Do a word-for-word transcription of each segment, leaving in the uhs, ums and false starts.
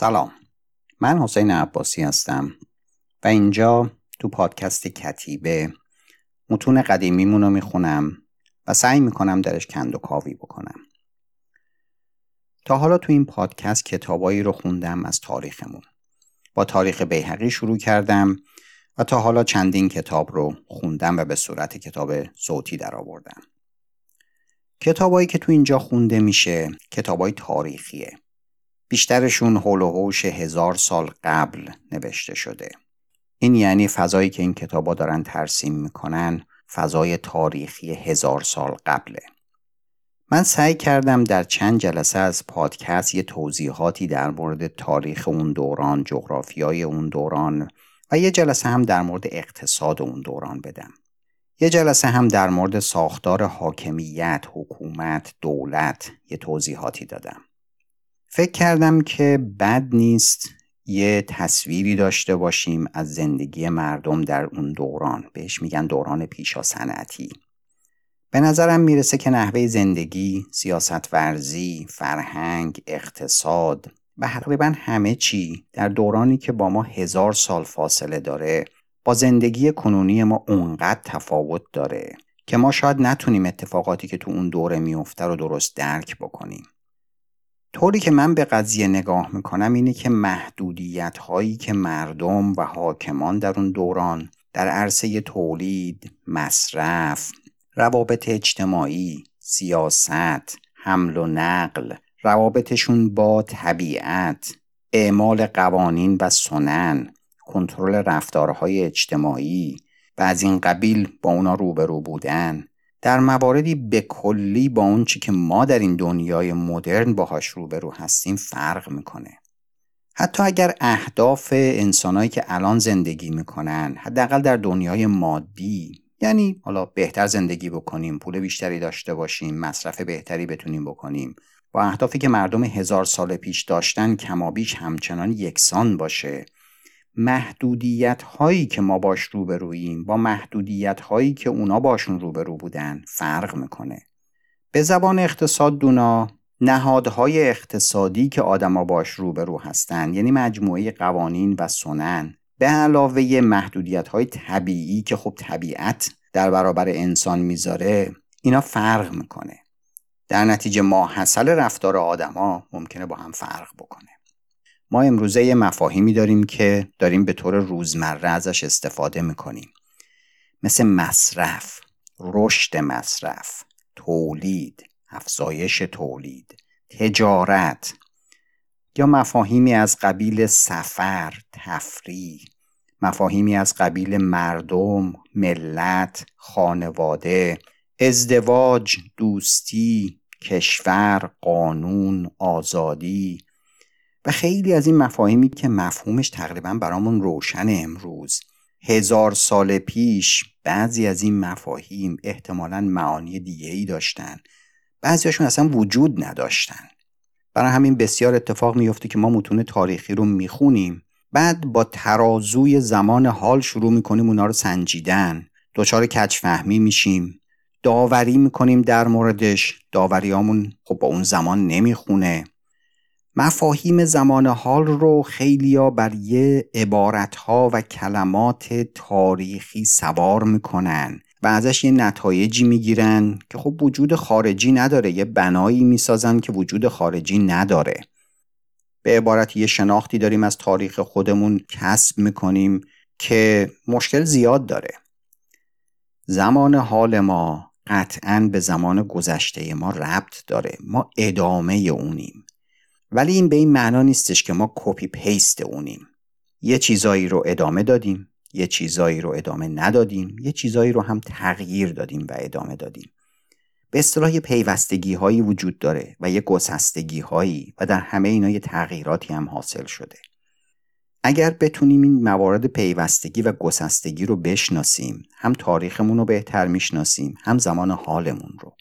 سلام، من حسین عباسی هستم و اینجا تو پادکست کتیبه متون قدیمیمون رو میخونم و سعی میکنم درش کند و کاوی بکنم. تا حالا تو این پادکست کتابایی رو خوندم از تاریخمون. با تاریخ بیهقی شروع کردم و تا حالا چندین کتاب رو خوندم و به صورت کتاب صوتی در آوردم. کتابایی که تو اینجا خونده میشه کتابای تاریخیه. بیشترشون حول و حوش هزار سال قبل نوشته شده. این یعنی فضایی که این کتابا دارن ترسیم میکنن فضای تاریخی هزار سال قبله. من سعی کردم در چند جلسه از پادکست یه توضیحاتی در مورد تاریخ اون دوران، جغرافیای اون دوران و یه جلسه هم در مورد اقتصاد اون دوران بدم. یه جلسه هم در مورد ساختار حاکمیت، حکومت، دولت یه توضیحاتی دادم. فکر کردم که بد نیست یه تصویری داشته باشیم از زندگی مردم در اون دوران. بهش میگن دوران پیشا صنعتی. به نظرم میرسه که نحوه زندگی، سیاست ورزی، فرهنگ، اقتصاد و تقریبا همه چی در دورانی که با ما هزار سال فاصله داره با زندگی کنونی ما اونقدر تفاوت داره که ما شاید نتونیم اتفاقاتی که تو اون دوره میفته رو درست درک بکنیم. طوری که من به قضیه نگاه میکنم اینه که محدودیت هایی که مردم و حاکمان در اون دوران در عرصه تولید، مصرف، روابط اجتماعی، سیاست، حمل و نقل، روابطشون با طبیعت، اعمال قوانین و سنن، کنترل رفتارهای اجتماعی و از این قبیل با اونا روبرو بودن، در مواردی به کلی با اون چی که ما در این دنیای مدرن باهاش روبرو هستیم فرق میکنه. حتی اگر اهداف انسانایی که الان زندگی میکنن حداقل در دنیای مادی، یعنی حالا بهتر زندگی بکنیم، پول بیشتری داشته باشیم، مصرف بهتری بتونیم بکنیم، با اهدافی که مردم هزار سال پیش داشتن کمابیش همچنان یکسان باشه، محدودیت هایی که ما باش روبروییم با محدودیت هایی که اونا باشون روبرو بودن فرق میکنه. به زبان اقتصاد دونا، نهادهای اقتصادی که آدما باش روبرو هستن، یعنی مجموعه قوانین و سنن، به علاوه محدودیت های طبیعی که خب طبیعت در برابر انسان میذاره، اینا فرق میکنه. در نتیجه ماحصل رفتار آدما ممکنه با هم فرق بکنه. ما امروزه یه مفاهیمی داریم که داریم به طور روزمره ازش استفاده میکنیم، مثل مصرف، رشد مصرف، تولید، افزایش تولید، تجارت، یا مفاهیمی از قبیل سفر، تفریح، مفاهیمی از قبیل مردم، ملت، خانواده، ازدواج، دوستی، کشور، قانون، آزادی و خیلی از این مفاهیمی که مفهومش تقریبا برامون روشن امروز. هزار سال پیش بعضی از این مفاهیم احتمالاً معانی دیگه‌ای داشتن، بعضیاشون اصلا وجود نداشتن. برای همین بسیار اتفاق میفته که ما متون تاریخی رو میخونیم، بعد با ترازوی زمان حال شروع میکنیم اونا رو سنجیدن، دچار کج‌فهمی میشیم، داوری میکنیم در موردش، داوریامون خب با اون زمان نمیخونه. مفاهیم زمان حال رو خیلیا بر یه عبارتها و کلمات تاریخی سوار میکنن و ازش یه نتایجی میگیرن که خب وجود خارجی نداره، یه بنایی میسازن که وجود خارجی نداره. به عبارت یه شناختی داریم از تاریخ خودمون کسب میکنیم که مشکل زیاد داره. زمان حال ما قطعاً به زمان گذشته ما ربط داره، ما ادامه اونیم، ولی این به این معنا نیستش که ما کپی پیست اونیم. یه چیزایی رو ادامه دادیم، یه چیزایی رو ادامه ندادیم، یه چیزایی رو هم تغییر دادیم و ادامه دادیم. به اصطلاح یه پیوستگی هایی وجود داره و یه گسستگی هایی و در همه اینا یه تغییراتی هم حاصل شده. اگر بتونیم این موارد پیوستگی و گسستگی رو بشناسیم، هم تاریخمون رو بهتر میشناسیم، هم زمان حالمون رو.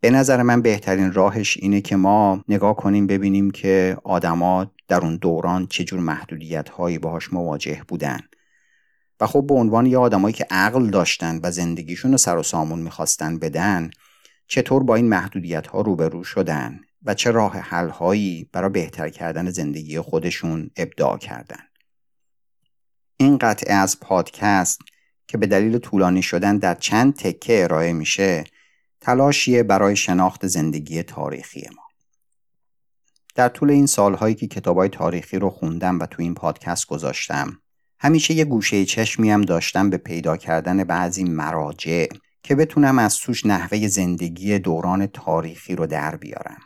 به نظر من بهترین راهش اینه که ما نگاه کنیم ببینیم که آدما در اون دوران چجور محدودیت‌هایی باهاش مواجه بودن و خب به عنوان یه آدمایی که عقل داشتن و زندگیشون رو سر و سامون می‌خواستن بدن، چطور با این محدودیت‌ها روبرو شدن، و چه راه حل‌هایی برای بهتر کردن زندگی خودشون ابداع کردن. این قطعه از پادکست که به دلیل طولانی شدن در چند تکه ارائه میشه، تلاشیه برای شناخت زندگی تاریخی ما. در طول این سالهایی که کتابای تاریخی رو خوندم و تو این پادکست گذاشتم، همیشه یه گوشه چشمی هم داشتم به پیدا کردن بعضی مراجع که بتونم از توش نحوه زندگی دوران تاریخی رو در بیارم.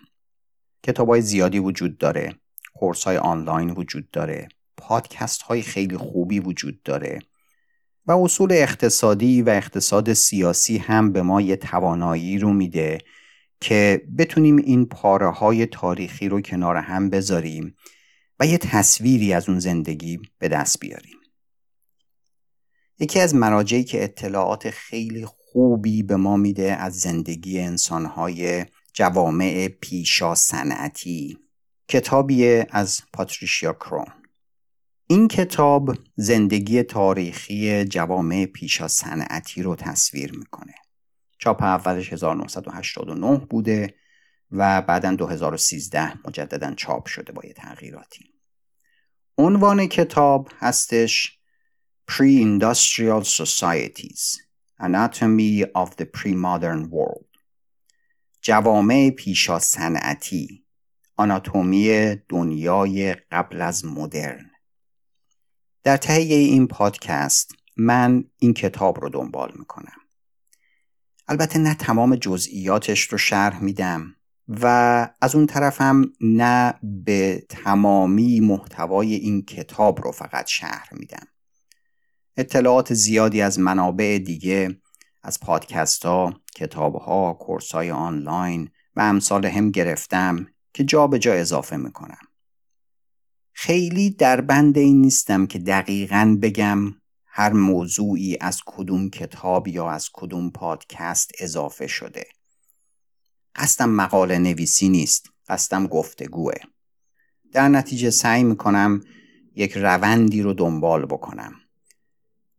کتابای زیادی وجود داره، کورس‌های آنلاین وجود داره، پادکست‌های خیلی خوبی وجود داره و اصول اقتصادی و اقتصاد سیاسی هم به ما یه توانایی رو میده که بتونیم این پاره‌های تاریخی رو کنار هم بذاریم و یه تصویری از اون زندگی به دست بیاریم. یکی از مراجعی که اطلاعات خیلی خوبی به ما میده از زندگی انسان‌های جوامع پیشا صنعتی، کتابی از پاتریشیا کرون. این کتاب زندگی تاریخی جوامع پیشا صنعتی رو تصویر میکنه. چاپ اولش هزار و نهصد و هشتاد و نه بوده و بعداً دو هزار و سیزده مجدداً چاپ شده با یه تغییراتی. عنوان کتاب هستش Pre-Industrial Societies Anatomy of the Pre-Modern World. جوامع پیشا صنعتی، آناتومی دنیای قبل از مدرن. در تهیه این پادکست من این کتاب رو دنبال میکنم. البته نه تمام جزئیاتش رو شرح میدم و از اون طرفم نه به تمامی محتوای این کتاب رو فقط شرح میدم. اطلاعات زیادی از منابع دیگه، از پادکست ها، کتاب ها، کورس های آنلاین و امثال هم گرفتم که جا به جا اضافه میکنم. خیلی در بند این نیستم که دقیقاً بگم هر موضوعی از کدوم کتاب یا از کدوم پادکست اضافه شده. قصدم مقاله نویسی نیست، قصدم گفتگوه. در نتیجه سعی میکنم یک روندی رو دنبال بکنم.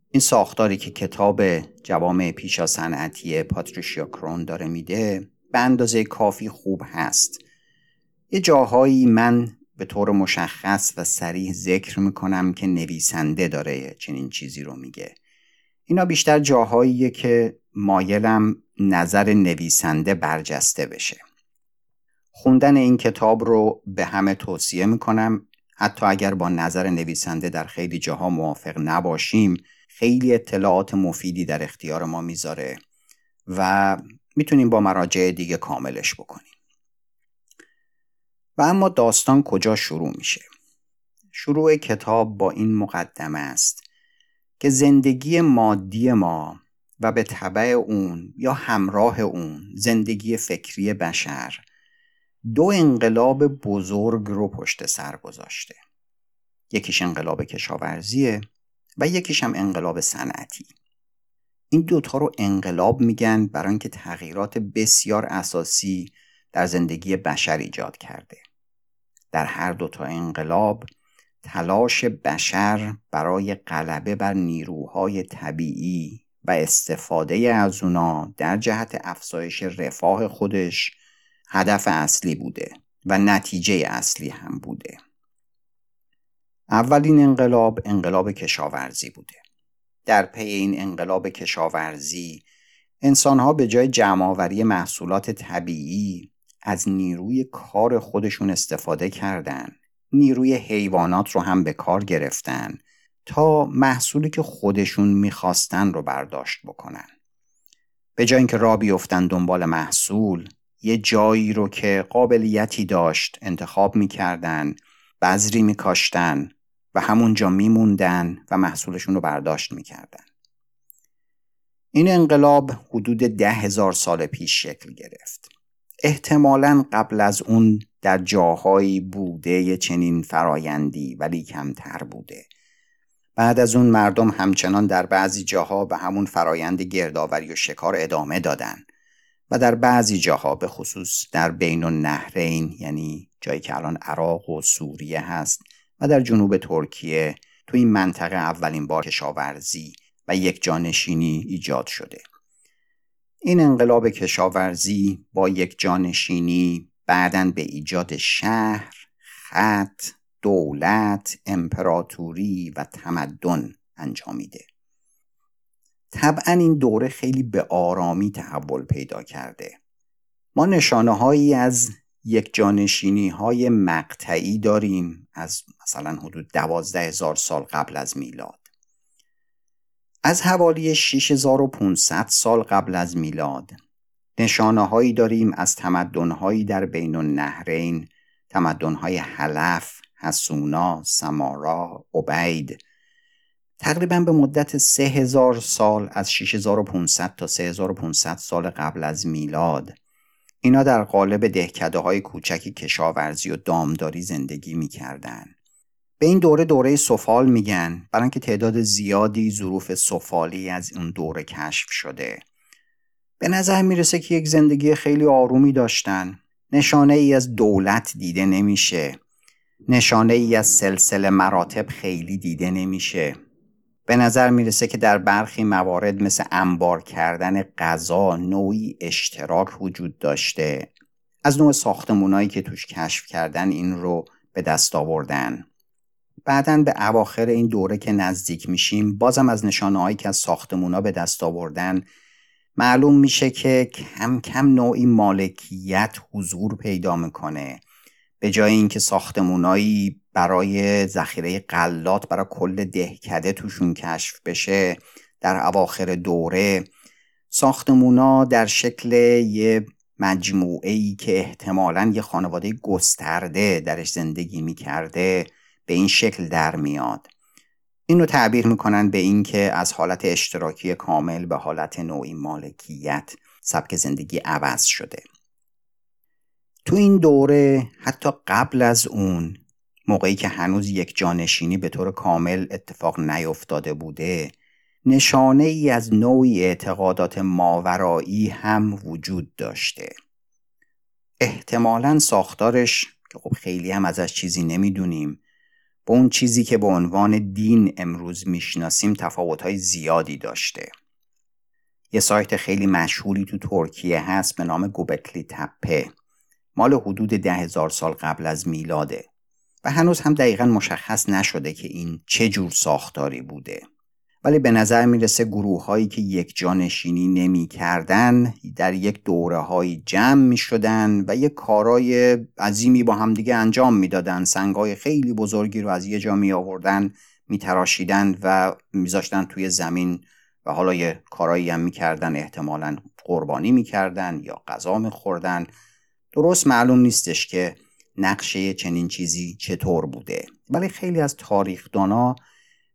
این ساختاری که کتاب جوامع پیشا صنعتی پاتریشیا کرون داره میده به اندازه کافی خوب هست. یه جاهایی من به طور مشخص و صریح ذکر میکنم که نویسنده داره چنین چیزی رو میگه. اینا بیشتر جاهاییه که مایلم نظر نویسنده برجسته بشه. خوندن این کتاب رو به همه توصیه میکنم. حتی اگر با نظر نویسنده در خیلی جاها موافق نباشیم، خیلی اطلاعات مفیدی در اختیار ما میذاره و میتونیم با مراجع دیگه کاملش بکنیم. و اما داستان کجا شروع میشه؟ شروع کتاب با این مقدمه است که زندگی مادی ما و به تبع اون یا همراه اون زندگی فکری بشر دو انقلاب بزرگ رو پشت سر گذاشته. یکیش انقلاب کشاورزیه و یکیش هم انقلاب صنعتی. این دوتا رو انقلاب میگن برای اینکه تغییرات بسیار اساسی در زندگی بشر ایجاد کرده. در هر دو تا انقلاب تلاش بشر برای غلبه بر نیروهای طبیعی و استفاده از اونا در جهت افزایش رفاه خودش هدف اصلی بوده و نتیجه اصلی هم بوده. اولین انقلاب انقلاب کشاورزی بوده. در پی این انقلاب کشاورزی انسان‌ها به جای جمع‌آوری محصولات طبیعی از نیروی کار خودشون استفاده کردن، نیروی حیوانات رو هم به کار گرفتن تا محصولی که خودشون میخواستن رو برداشت بکنن. به جای اینکه راه بیفتن دنبال محصول، یه جایی رو که قابلیتی داشت انتخاب میکردن، بذری میکاشتن و همونجا میموندن و محصولشون رو برداشت میکردن. این انقلاب حدود ده هزار سال پیش شکل گرفت. احتمالاً قبل از اون در جاهایی بوده یه چنین فرایندی، ولی کمتر بوده. بعد از اون مردم همچنان در بعضی جاها به همون فرایند گردآوری و شکار ادامه دادن و در بعضی جاها، به خصوص در بین النهرین، یعنی جایی که الان عراق و سوریه هست و در جنوب ترکیه، تو این منطقه اولین بار کشاورزی و یک جانشینی ایجاد شده. این انقلاب کشاورزی با یک جانشینی بعدن به ایجاد شهر، خط، دولت، امپراتوری و تمدن انجامیده. طبعا این دوره خیلی به آرامی تحول پیدا کرده. ما نشانه هایی از یک جانشینی های مقطعی داریم از مثلا حدود دوازده هزار سال قبل از میلاد. از حوالی شش هزار و پانصد سال قبل از میلاد نشانه هایی داریم از تمدن هایی در بین النهرین، تمدن های حلف، حسونا، سمارا، عبید. تقریبا به مدت سه هزار سال از شش هزار و پانصد تا سه هزار و پانصد سال قبل از میلاد اینا در قالب دهکده های کوچکی کشاورزی و دامداری زندگی می کردن. به این دوره دوره سفال میگن، برای اینکه تعداد زیادی ظروف سفالی از اون دوره کشف شده. به نظر میرسه که یک زندگی خیلی آرومی داشتن. نشانه ای از دولت دیده نمیشه. نشانه ای از سلسله مراتب خیلی دیده نمیشه. به نظر میرسه که در برخی موارد مثل انبار کردن غذا نوعی اشتراک وجود داشته. از نوع ساختمونایی که توش کشف کردن این رو به دست آوردن. بعداً به اواخر این دوره که نزدیک میشیم بازم از نشانه‌هایی که از ساختمونا به دست آوردن معلوم میشه که کم کم نوعی مالکیت حضور پیدا میکنه. به جای اینکه ساختمونایی برای ذخیره غلات برای کل دهکده توشون کشف بشه، در اواخر دوره ساختمونا در شکل یه مجموعه‌ای که احتمالاً یه خانواده گسترده درش زندگی میکرده به این شکل در میاد. اینو تعبیر میکنن به این که از حالت اشتراکی کامل به حالت نوعی مالکیت سبک زندگی عوض شده. تو این دوره حتی قبل از اون، موقعی که هنوز یک جانشینی به طور کامل اتفاق نیفتاده بوده، نشانه ای از نوعی اعتقادات ماورایی هم وجود داشته. احتمالاً ساختارش که خب خیلی هم ازش چیزی نمیدونیم، با اون چیزی که به عنوان دین امروز میشناسیم تفاوت‌های زیادی داشته. یه سایت خیلی مشهوری تو ترکیه هست به نام گوبکلی تپه. مال حدود ده هزار سال قبل از میلاده و هنوز هم دقیقاً مشخص نشده که این چه جور ساختاری بوده. ولی به نظر میرسه گروه‌هایی که یک جانشینی نمی‌کردن در یک دوره‌های جمع می‌شدن و یک کارای عظیمی با هم دیگه انجام می‌دادن. سنگ‌های خیلی بزرگی رو از یه جا می‌آوردن، می‌تراشیدن و می‌ذاشتن توی زمین و حالا یه کارایی هم می‌کردن، احتمالاً قربانی می‌کردن یا غذا می‌خوردن. درست معلوم نیستش که نقشه چنین چیزی چطور بوده. ولی خیلی از تاریخ‌دانا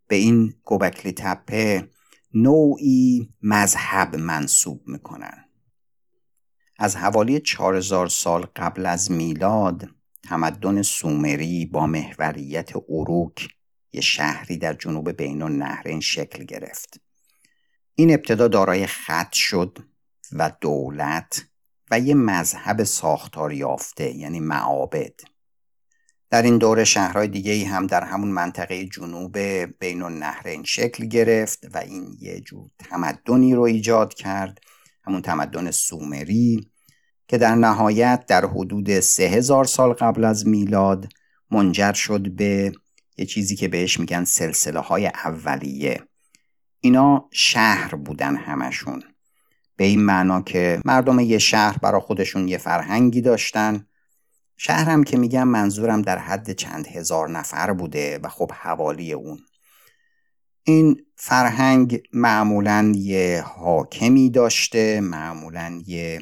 به این گوبکلی تپه نوعی مذهب منسوب میکنن. از حوالی چهار هزار سال قبل از میلاد تمدن سومری با محوریت اوروک، یه شهری در جنوب بین النهرین، شکل گرفت. این ابتدا دارای خط شد و دولت و یه مذهب ساختار یافته، یعنی معابد. در این دوره شهرهای دیگه‌ای هم در همون منطقه جنوب بین النهرین شکل گرفت و این یه جور تمدنی رو ایجاد کرد، همون تمدن سومری، که در نهایت در حدود سه هزار سال قبل از میلاد منجر شد به یه چیزی که بهش میگن سلسله‌های اولیه. اینا شهر بودن همشون، به این معنا که مردم یه شهر برای خودشون یه فرهنگی داشتن. شهرم که میگم منظورم در حد چند هزار نفر بوده و خب حوالی اون. این فرهنگ معمولاً یه حاکمی داشته، معمولاً یه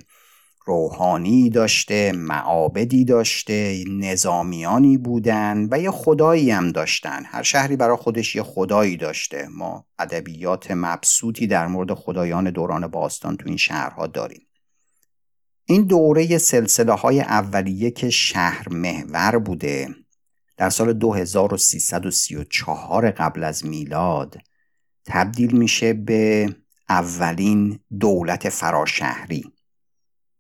روحانی داشته، معابدی داشته، نظامیانی بودن و یه خدایی هم داشتن. هر شهری برای خودش یه خدایی داشته. ما ادبیات مبسوطی در مورد خدایان دوران باستان تو این شهرها داریم. این دوره سلسله‌های اولیه که شهر محور بوده، در سال دو هزار و سیصد و سی و چهار قبل از میلاد تبدیل میشه به اولین دولت فراشهری.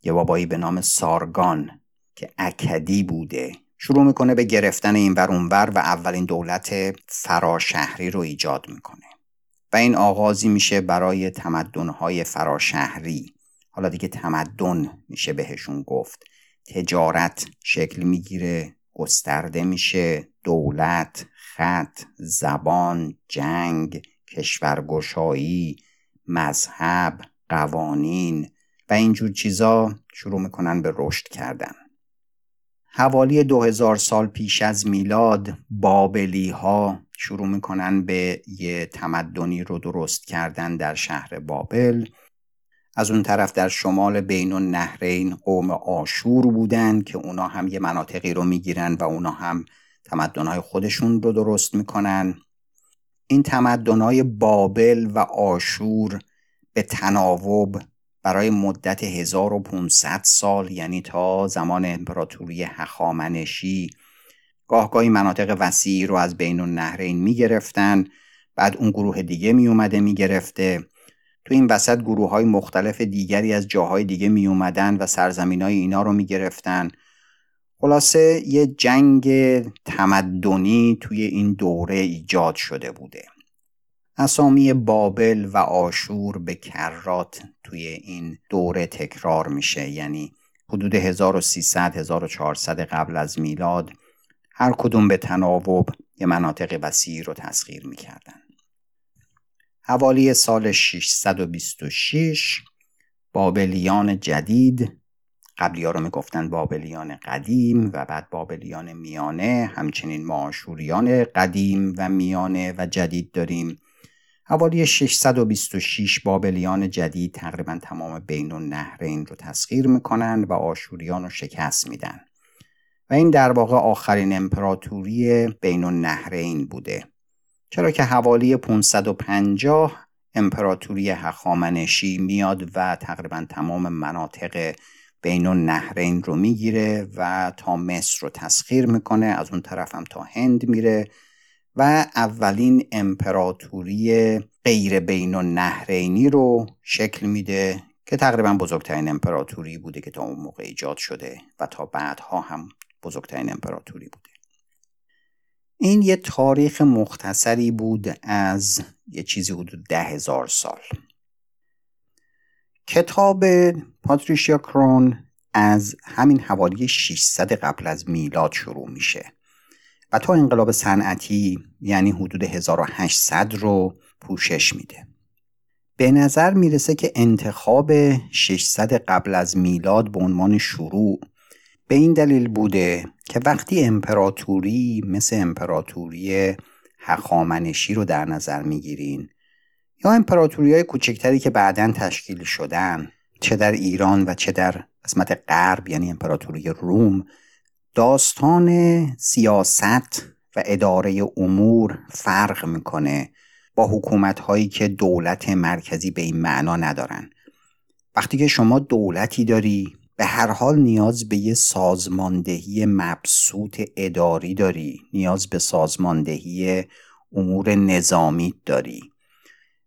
یه بابایی به نام سارگان که اکدی بوده شروع میکنه به گرفتن این ور اون ور و اولین دولت فراشهری رو ایجاد میکنه و این آغازی میشه برای تمدن‌های فراشهری. حالا دیگه تمدن میشه بهشون گفت. تجارت شکل میگیره، گسترده میشه، دولت، خط، زبان، جنگ، کشورگشایی، مذهب، قوانین و اینجور چیزا شروع میکنن به رشد کردن. حوالی دو هزار سال پیش از میلاد بابلی ها شروع میکنن به یه تمدنی رو درست کردن در شهر بابل. از اون طرف در شمال بین النهرین قوم آشور بودن که اونا هم یه مناطقی رو میگیرن و اونا هم تمدنهای خودشون رو درست میکنن. این تمدنهای بابل و آشور به تناوب برای مدت هزار و پانصد سال، یعنی تا زمان امپراتوری هخامنشی، گاهگاهی مناطق وسیعی رو از بین النهرین میگرفتن، بعد اون گروه دیگه میومده میگرفته، تو این وسط گروه های مختلف دیگری از جاهای دیگه می اومدن و سرزمین های اینا رو می گرفتن. خلاصه یه جنگ تمدنی توی این دوره ایجاد شده بوده. اسامی بابل و آشور به کرات توی این دوره تکرار میشه، یعنی حدود هزار و سیصد تا هزار و چهارصد قبل از میلاد هر کدوم به تناوب یه مناطق وسیعی رو تسخیر می کردن. حوالی سال ششصد و بیست و شش بابلیان جدید، قبلی ها رو می گفتن بابلیان قدیم و بعد بابلیان میانه، همچنین ما آشوریان قدیم و میانه و جدید داریم. حوالی ششصد و بیست و شش بابلیان جدید تقریبا تمام بین النهرین رو تسخیر می کنن و آشوریان رو شکست می دن و این در واقع آخرین امپراتوری بین النهرین بوده، چرا که حوالی پانصد و پنجاه امپراتوری هخامنشی میاد و تقریبا تمام مناطق بین النهرین رو میگیره و تا مصر رو تسخیر میکنه، از اون طرف هم تا هند میره و اولین امپراتوری غیر بین النهرینی رو شکل میده که تقریبا بزرگترین امپراتوری بوده که تا اون موقع ایجاد شده و تا بعدها هم بزرگترین امپراتوری بوده. این یه تاریخ مختصری بود از یه چیزی حدود ده هزار سال. کتاب پاتریشیا کرون از همین حوالی ششصد قبل از میلاد شروع میشه و تا انقلاب صنعتی، یعنی حدود هزار و هشتصد رو پوشش میده. به نظر میرسه که انتخاب ششصد قبل از میلاد به عنوان شروع به این دلیل بوده که وقتی امپراتوری مثل امپراتوری هخامنشی رو در نظر میگیرین یا امپراتوری‌های کوچکتری که بعداً تشکیل شدن، چه در ایران و چه در قسمت غرب یعنی امپراتوری روم، داستان سیاست و اداره امور فرق میکنه با حکومت‌هایی که دولت مرکزی به این معنا ندارن. وقتی که شما دولتی داری، به هر حال نیاز به یه سازماندهی مبسوط اداری داری، نیاز به سازماندهی امور نظامی داری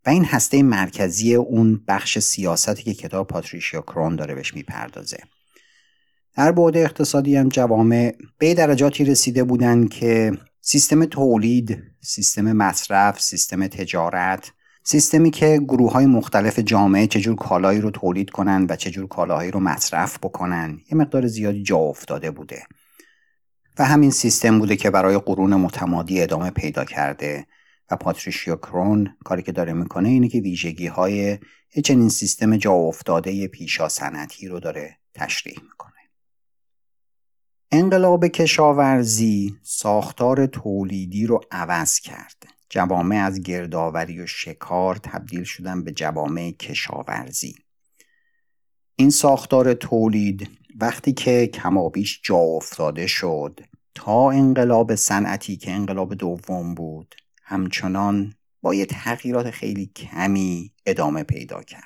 و این هسته مرکزی اون بخش سیاستی که کتاب پاتریشیا کرون داره بهش میپردازه. در بعد اقتصادی هم جوامع به درجاتی رسیده بودن که سیستم تولید، سیستم مصرف، سیستم تجارت، سیستمی که گروه‌های مختلف جامعه چجور کالایی رو تولید کنن و چجور کالاهایی رو مصرف بکنن یه مقدار زیادی جا افتاده بوده و همین سیستم بوده که برای قرون متمادی ادامه پیدا کرده و پاتریشیا کرون کاری که داره میکنه اینه که ویژگی‌های چنین سیستم جا افتاده پیشا صنعتی رو داره تشریح میکنه. انقلاب کشاورزی ساختار تولیدی رو عوض کرد. جوامع از گردآوری و شکار تبدیل شدن به جوامع کشاورزی. این ساختار تولید وقتی که کمابیش جا افتاده شد تا انقلاب صنعتی که انقلاب دوم بود، همچنان با یه تغییرات خیلی کمی ادامه پیدا کرد.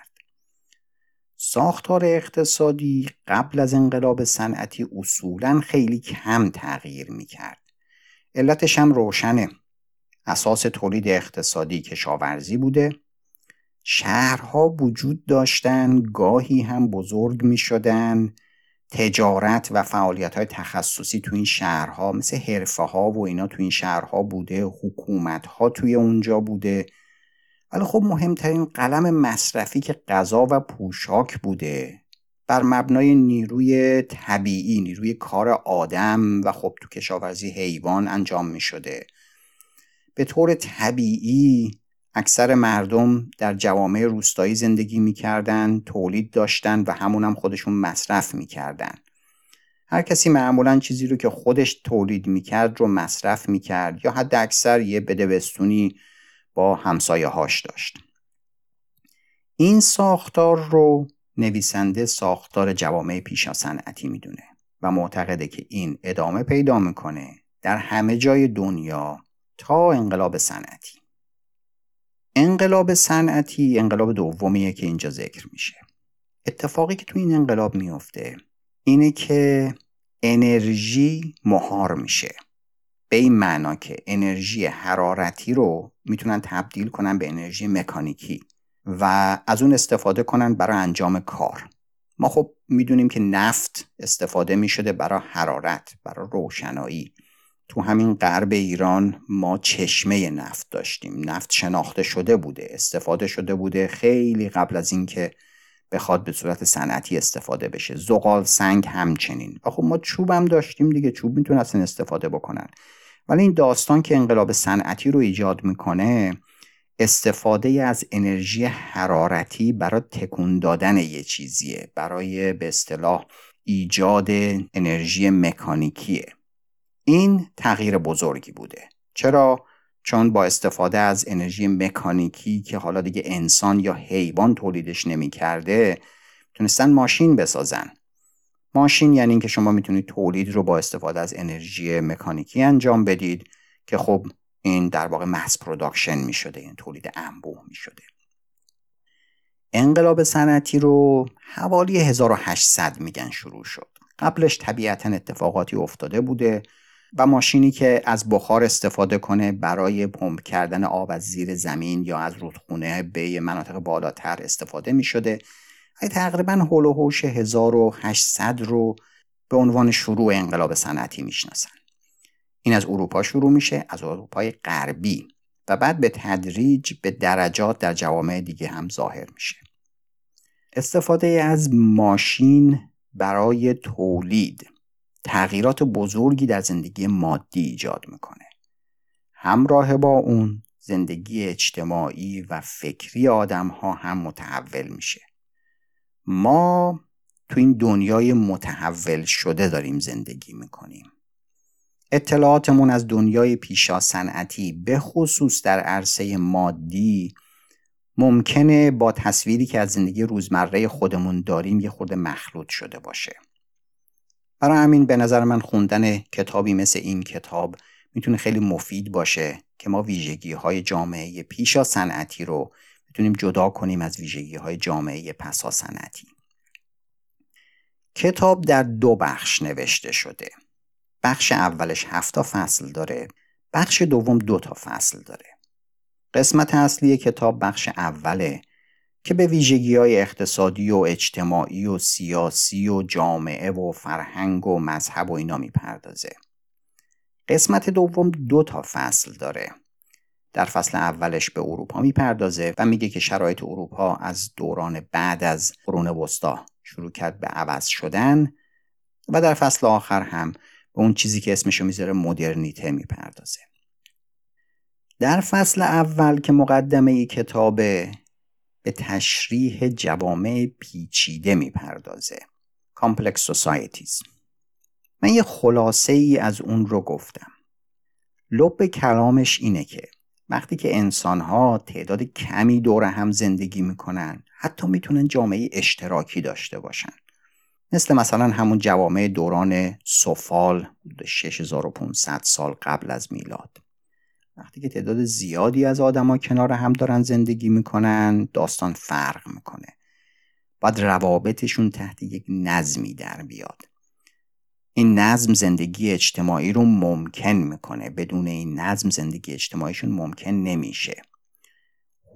ساختار اقتصادی قبل از انقلاب صنعتی اصولاً خیلی کم تغییر می‌کرد. علتش هم روشنه. اساس تولید اقتصادی کشاورزی بوده، شهرها وجود داشتن، گاهی هم بزرگ می شدن، تجارت و فعالیت های تخصصی تو این شهرها مثل حرفه ها و اینا تو این شهرها بوده، حکومت ها توی اونجا بوده، ولی خب مهمترین قلم مصرفی که غذا و پوشاک بوده بر مبنای نیروی طبیعی، نیروی کار آدم و خب تو کشاورزی حیوان انجام می شده. به طور طبیعی اکثر مردم در جوامع روستایی زندگی می کردن، تولید داشتن و همون هم خودشون مصرف می کردن. هر کسی معمولاً چیزی رو که خودش تولید می کرد رو مصرف می کرد یا حد اکثر یه بدبستونی با همسایه هاش داشت. این ساختار رو نویسنده ساختار جوامع پیشا صنعتی می دونه و معتقده که این ادامه پیدا می کنه در همه جای دنیا تا انقلاب صنعتی. انقلاب صنعتی انقلاب دومیه که اینجا ذکر میشه. اتفاقی که تو این انقلاب میفته اینه که انرژی مهار میشه، به این معنا که انرژی حرارتی رو میتونن تبدیل کنن به انرژی مکانیکی و از اون استفاده کنن برای انجام کار. ما خب میدونیم که نفت استفاده میشده برای حرارت، برای روشنایی. تو همین غرب ایران ما چشمه نفت داشتیم، نفت شناخته شده بوده، استفاده شده بوده خیلی قبل از این که بخواد به صورت صنعتی استفاده بشه. زغال سنگ همچنین. و خب ما چوب هم داشتیم دیگه، چوب میتونه اصلا استفاده بکنن. ولی این داستان که انقلاب صنعتی رو ایجاد میکنه استفاده از انرژی حرارتی برای تکون دادن یه چیزیه، برای به اصطلاح ایجاد انرژی مکانیکیه. این تغییر بزرگی بوده. چرا؟ چون با استفاده از انرژی مکانیکی که حالا دیگه انسان یا حیوان تولیدش نمی کرده تونستن ماشین بسازن. ماشین یعنی این که شما میتونید تولید رو با استفاده از انرژی مکانیکی انجام بدید که خب این در واقع ماس پروداکشن می شده، این تولید انبوه می شده. انقلاب صنعتی رو حوالی هزار و هشتصد میگن شروع شد. قبلش طبیعتاً اتفاقاتی افتاده بوده و ماشینی که از بخار استفاده کنه برای پمپ کردن آب از زیر زمین یا از رودخونه به مناطق بالاتر استفاده می شده. تقریباً هول و هوش هزار و هشتصد رو به عنوان شروع انقلاب صنعتی می شناسن. این از اروپا شروع میشه، از اروپای غربی، و بعد به تدریج به درجات در جوامع دیگه هم ظاهر میشه. استفاده از ماشین برای تولید تغییرات بزرگی در زندگی مادی ایجاد میکنه. همراه با اون زندگی اجتماعی و فکری آدم ها هم متحول میشه. ما تو این دنیای متحول شده داریم زندگی میکنیم. اطلاعاتمون از دنیای پیشا صنعتی به خصوص در عرصه مادی ممکنه با تصویری که از زندگی روزمره خودمون داریم یه خورده مخلوط شده باشه. برای همین به نظر من خوندن کتابی مثل این کتاب میتونه خیلی مفید باشه که ما ویژگی‌های جامعه پیشا صنعتی رو میتونیم جدا کنیم از ویژگی‌های جامعه پسا صنعتی. کتاب در دو بخش نوشته شده. بخش اولش هفت تا فصل داره، بخش دوم دو تا فصل داره. قسمت اصلی کتاب بخش اوله که به ویژگی‌های اقتصادی و اجتماعی و سیاسی و جامعه و فرهنگ و مذهب و اینا میپردازه. قسمت دوم دو تا فصل داره. در فصل اولش به اروپا میپردازه و میگه که شرایط اروپا از دوران بعد از قرون وسطا شروع کرد به عوض شدن، و در فصل آخر هم و اون چیزی که اسمشو میذاره مدرنیته میپردازه. در فصل اول که مقدمه ای کتابه به تشریح جوامع پیچیده میپردازه، Complex Societies. من یه خلاصه ای از اون رو گفتم. لب کلامش اینه که وقتی که انسانها تعداد کمی دور هم زندگی میکنن، حتی میتونن جامعه اشتراکی داشته باشن، مثل مثلا همون جوامع دوران سفال شش هزار و پانصد سال قبل از میلاد. وقتی که تعداد زیادی از آدم ها کنار هم دارن زندگی میکنن داستان فرق میکنه. بعد روابطشون تحت یک نظمی در بیاد. این نظم زندگی اجتماعی رو ممکن میکنه. بدون این نظم زندگی اجتماعیشون ممکن نمیشه.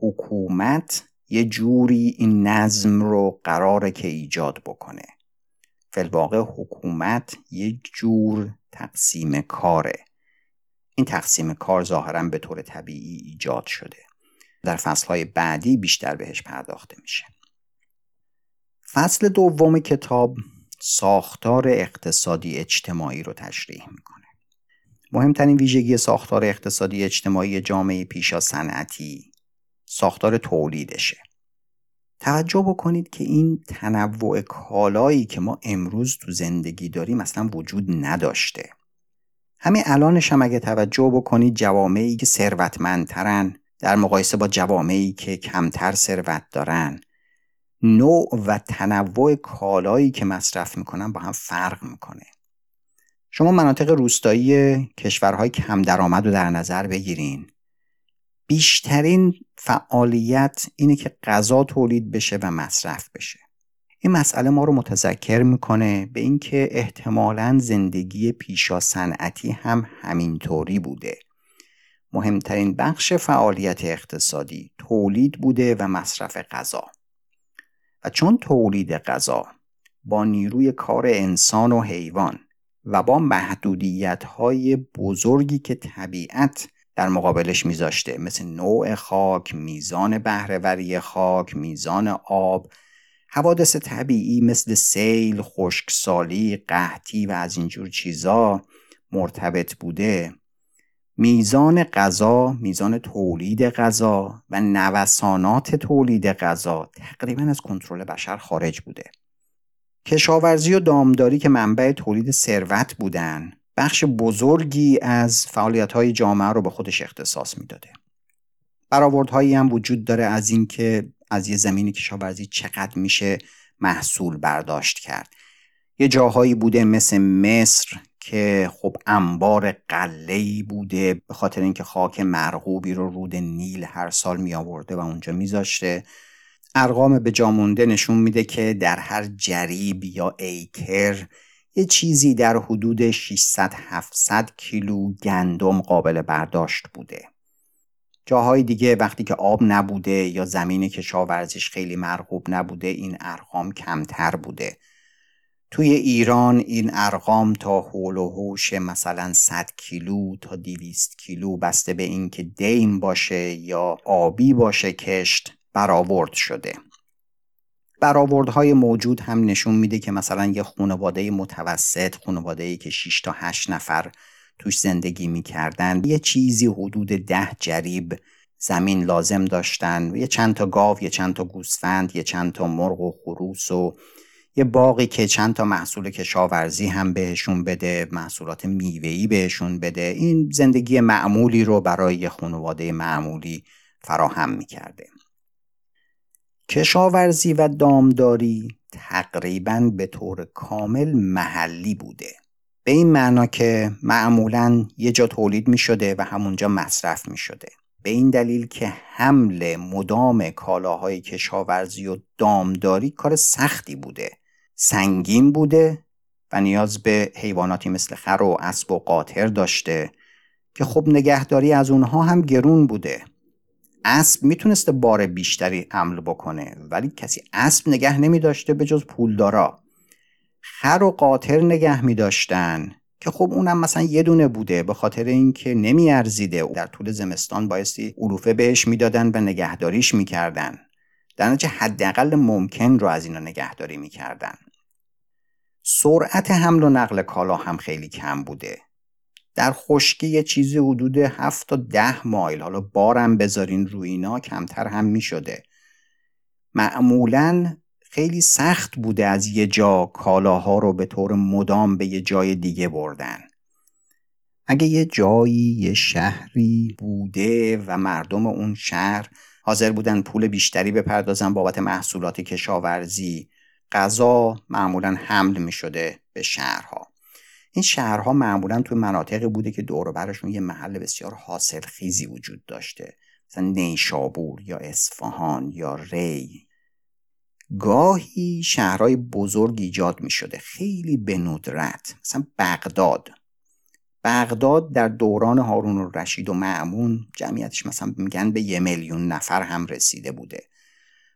حکومت یه جوری این نظم رو قراره که ایجاد بکنه. فی‌الواقع حکومت یک جور تقسیم کاره. این تقسیم کار ظاهراً به طور طبیعی ایجاد شده. در فصلهای بعدی بیشتر بهش پرداخته میشه. فصل دوم کتاب ساختار اقتصادی اجتماعی رو تشریح میکنه. مهمترین ویژگی ساختار اقتصادی اجتماعی جامعه پیش از صنعتی ساختار تولیدشه. توجه بکنید که این تنوع کالایی که ما امروز تو زندگی داریم اصلا وجود نداشته. همین الانش هم اگه توجه بکنید جوامعی که ثروتمندترن در مقایسه با جوامعی که کمتر ثروت دارن، نوع و تنوع کالایی که مصرف میکنن با هم فرق میکنه. شما مناطق روستایی کشورهای کم درآمد رو در نظر بگیرین. بیشترین فعالیت اینه که غذا تولید بشه و مصرف بشه. این مسئله ما رو متذکر میکنه به این که احتمالاً زندگی پیشا صنعتی هم همینطوری بوده. مهمترین بخش فعالیت اقتصادی تولید بوده و مصرف غذا. و چون تولید غذا با نیروی کار انسان و حیوان و با محدودیت‌های بزرگی که طبیعت در مقابلش میذاشته، مثل نوع خاک، میزان بهره‌وری خاک، میزان آب، حوادث طبیعی مثل سیل، خشکسالی، قحطی و از اینجور چیزا مرتبط بوده، میزان غذا، میزان تولید غذا و نوسانات تولید غذا تقریبا از کنترل بشر خارج بوده. کشاورزی و دامداری که منبع تولید ثروت بودن، بخش بزرگی از فعالیت‌های جامعه رو به خودش اختصاص میداده. برآوردهایی هم وجود داره از این که از یه زمین کشاورزی چقدر میشه محصول برداشت کرد. یه جاهایی بوده مثل مصر که خب انبار قله‌ای بوده به خاطر اینکه خاک مرغوبی رو رود نیل هر سال می آورده و اونجا میذاشته. ارقام به جا مونده نشون میده که در هر جریب یا ایکر یه چیزی در حدود ششصد هفتصد کیلو گندم قابل برداشت بوده. جاهای دیگه وقتی که آب نبوده یا زمین کشاورزیش خیلی مرغوب نبوده این ارقام کمتر بوده. توی ایران این ارقام تا حول و حوش مثلا صد کیلو تا دویست کیلو بسته به این که دیم باشه یا آبی باشه کشت برآورد شده. برآوردهای موجود هم نشون میده که مثلا یه خانواده متوسط، خانواده‌ای که شش تا هشت نفر توش زندگی میکردن، یه چیزی حدود ده جریب زمین لازم داشتن، یه چند تا گاو، یه چند تا گوسفند، یه چند تا مرغ و خروس و یه باغی که چند تا محصول کشاورزی هم بهشون بده، محصولات میوه‌ای بهشون بده. این زندگی معمولی رو برای یه خانواده معمولی فراهم میکرده. کشاورزی و دامداری تقریباً به طور کامل محلی بوده، به این معنا که معمولاً یه جا تولید می شده و همونجا مصرف می شده، به این دلیل که حمل مدام کالاهای کشاورزی و دامداری کار سختی بوده، سنگین بوده و نیاز به حیواناتی مثل خر و اسب و قاطر داشته که خب نگهداری از اونها هم گرون بوده. اسب میتونسته بار بیشتری حمل بکنه ولی کسی اسب نگه نمی داشته به جز پولدارا. خر و قاطر نگه می داشتن که خب اونم مثلا یه دونه بوده به خاطر اینکه نمی ارزیده، در طول زمستان بایستی علوفه بهش می دادن و نگهداریش می کردن، در نتیجه حداقل ممکن رو از اینا نگهداری می کردن. سرعت حمل و نقل کالا هم خیلی کم بوده، در خشکی یه چیزی حدود هفت تا ده مایل، حالا بارم بذارین روی اینا کمتر هم می شده. معمولاً خیلی سخت بوده از یه جا کالاها رو به طور مدام به یه جای دیگه بردن. اگه یه جایی یه شهری بوده و مردم اون شهر حاضر بودن پول بیشتری بپردازن بابت محصولات کشاورزی، غذا معمولاً حمل می شده به شهرها. این شهرها معمولاً توی مناطقی بوده که دور و برشون یه محل بسیار حاصلخیزی وجود داشته، مثلا نیشابور یا اصفهان یا ری. گاهی شهرهای بزرگ ایجاد می شده، خیلی به ندرت، مثلا بغداد. بغداد در دوران هارون الرشید و مامون جمعیتش مثلا میگن به یه میلیون نفر هم رسیده بوده.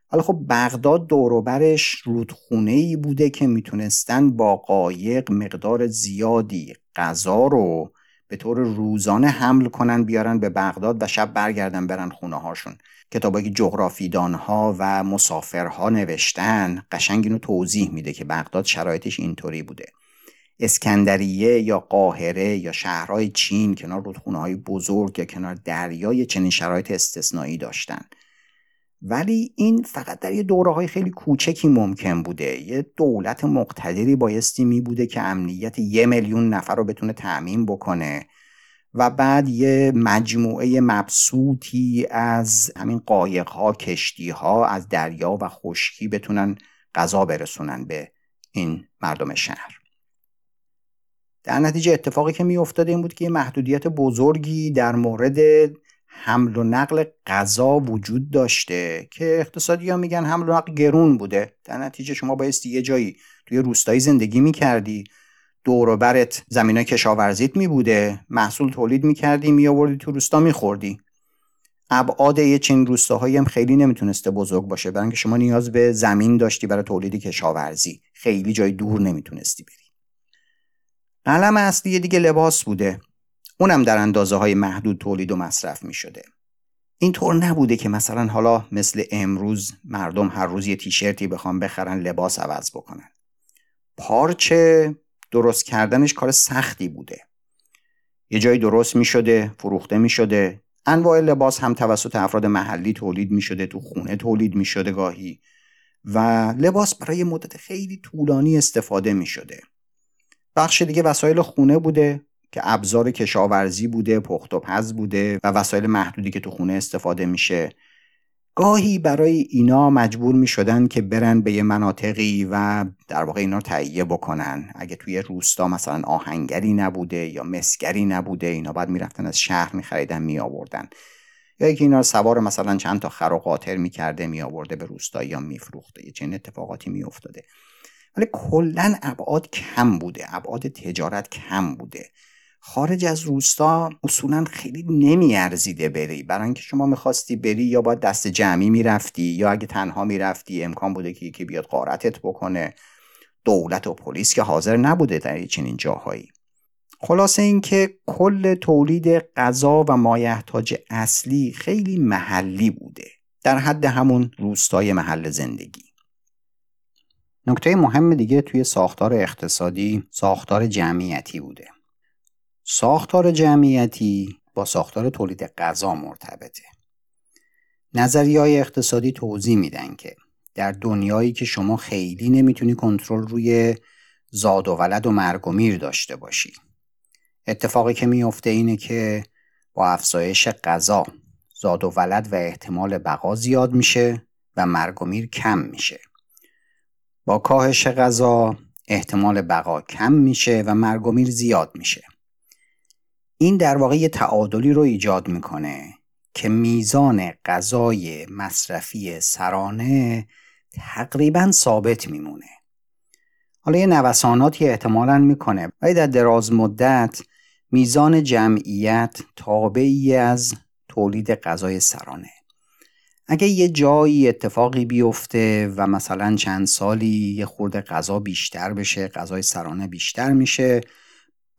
حالا خب بغداد دور و برش رودخونه‌ای بوده که میتونستن با قایق مقدار زیادی غذا رو به طور روزانه حمل کنن بیارن به بغداد و شب برگردن برن خونه هاشون. کتابایی که جغرافیدانها و مسافرها نوشتن قشنگ اینو توضیح میده که بغداد شرایطش اینطوری بوده. اسکندریه یا قاهره یا شهرهای چین کنار رودخونه‌های بزرگ یا کنار دریای چنین شرایط استثنایی داشتن، ولی این فقط در یه دوره‌های خیلی کوچکی ممکن بوده. یه دولت مقتدری بایستی می بوده که امنیت یه میلیون نفر رو بتونه تأمین بکنه و بعد یه مجموعه مبسوطی از همین قایق‌ها، کشتی‌ها از دریا و خشکی بتونن غذا برسونن به این مردم شهر. در نتیجه اتفاقی که می افتاده این بود که یه محدودیت بزرگی در مورد حمل و نقل غذا وجود داشته که اقتصادی‌ها میگن حمل و نقل گرون بوده. در نتیجه شما بایستی یه جایی توی روستایی زندگی میکردی، دور و برت زمینای کشاورزیت میبوده، محصول تولید میکردی میآوردی تو روستا میخوردی. ابعاد یه چنین روستاهایی هم خیلی نمیتونسته بزرگ باشه، برای اینکه شما نیاز به زمین داشتی برای تولید کشاورزی، خیلی جای دور نمیتونستی بری. علم اصلی دیگه لباس بوده، اونم در اندازه‌های محدود تولید و مصرف می‌شده. اینطور نبوده که مثلا حالا مثل امروز مردم هر روز یه تیشرتی بخوام بخرن لباس عوض بکنن. پارچه درست کردنش کار سختی بوده. یه جایی درست می‌شده، فروخته می‌شده. انواع لباس هم توسط افراد محلی تولید می‌شده، تو خونه تولید می‌شده گاهی و لباس برای مدت خیلی طولانی استفاده می‌شده. بخش دیگه وسایل خونه بوده که ابزار کشاورزی بوده، پخت و پز بوده و وسایل محدودی که تو خونه استفاده میشه. گاهی برای اینا مجبور میشدن که برن به یه مناطقی و در واقع اینا رو تهیه بکنن. اگه توی روستا مثلا آهنگری نبوده یا مسگری نبوده، اینا بعد میرفتن از شهر میخریدن میآوردن، یا اینکه اینا رو سوار مثلا چند تا خر و قاطر میکرده میآورده به روستا یا میفروخته. یه چنین اتفاقاتی میافتاده. ولی کلاً ابعاد کم بوده، ابعاد تجارت کم بوده. خارج از روستا اصولاً خیلی نمیارزیده بری، برای اینکه شما میخواستی بری یا باید دست جمعی میرفتی یا اگه تنها میرفتی امکان بوده که یکی بیاد غارتت بکنه. دولت و پلیس که حاضر نبوده در چنین جاهایی. خلاصه اینکه کل تولید غذا و مایحتاج اصلی خیلی محلی بوده، در حد همون روستای محل زندگی. نکته مهم دیگه توی ساختار اقتصادی، ساختار جمعیتی بوده. ساختار جمعیتی با ساختار تولید غذا مرتبطه. نظریه‌های اقتصادی توضیح میدن که در دنیایی که شما خیلی نمیتونی کنترل روی زاد و ولد و مرگ و میر داشته باشی، اتفاقی که میفته اینه که با افزایش غذا زاد و ولد و احتمال بقا زیاد میشه و مرگ و میر کم میشه. با کاهش غذا احتمال بقا کم میشه و مرگ و میر زیاد میشه. این در واقع یه تعادلی رو ایجاد میکنه که میزان غذای مصرفی سرانه تقریبا ثابت میمونه. حالا یه نوساناتی احتمالاً میکنه، ولی در دراز مدت میزان جمعیت تابعی از تولید غذای سرانه. اگه یه جایی اتفاقی بیفته و مثلا چند سالی یه خورده غذا بیشتر بشه، غذای سرانه بیشتر میشه،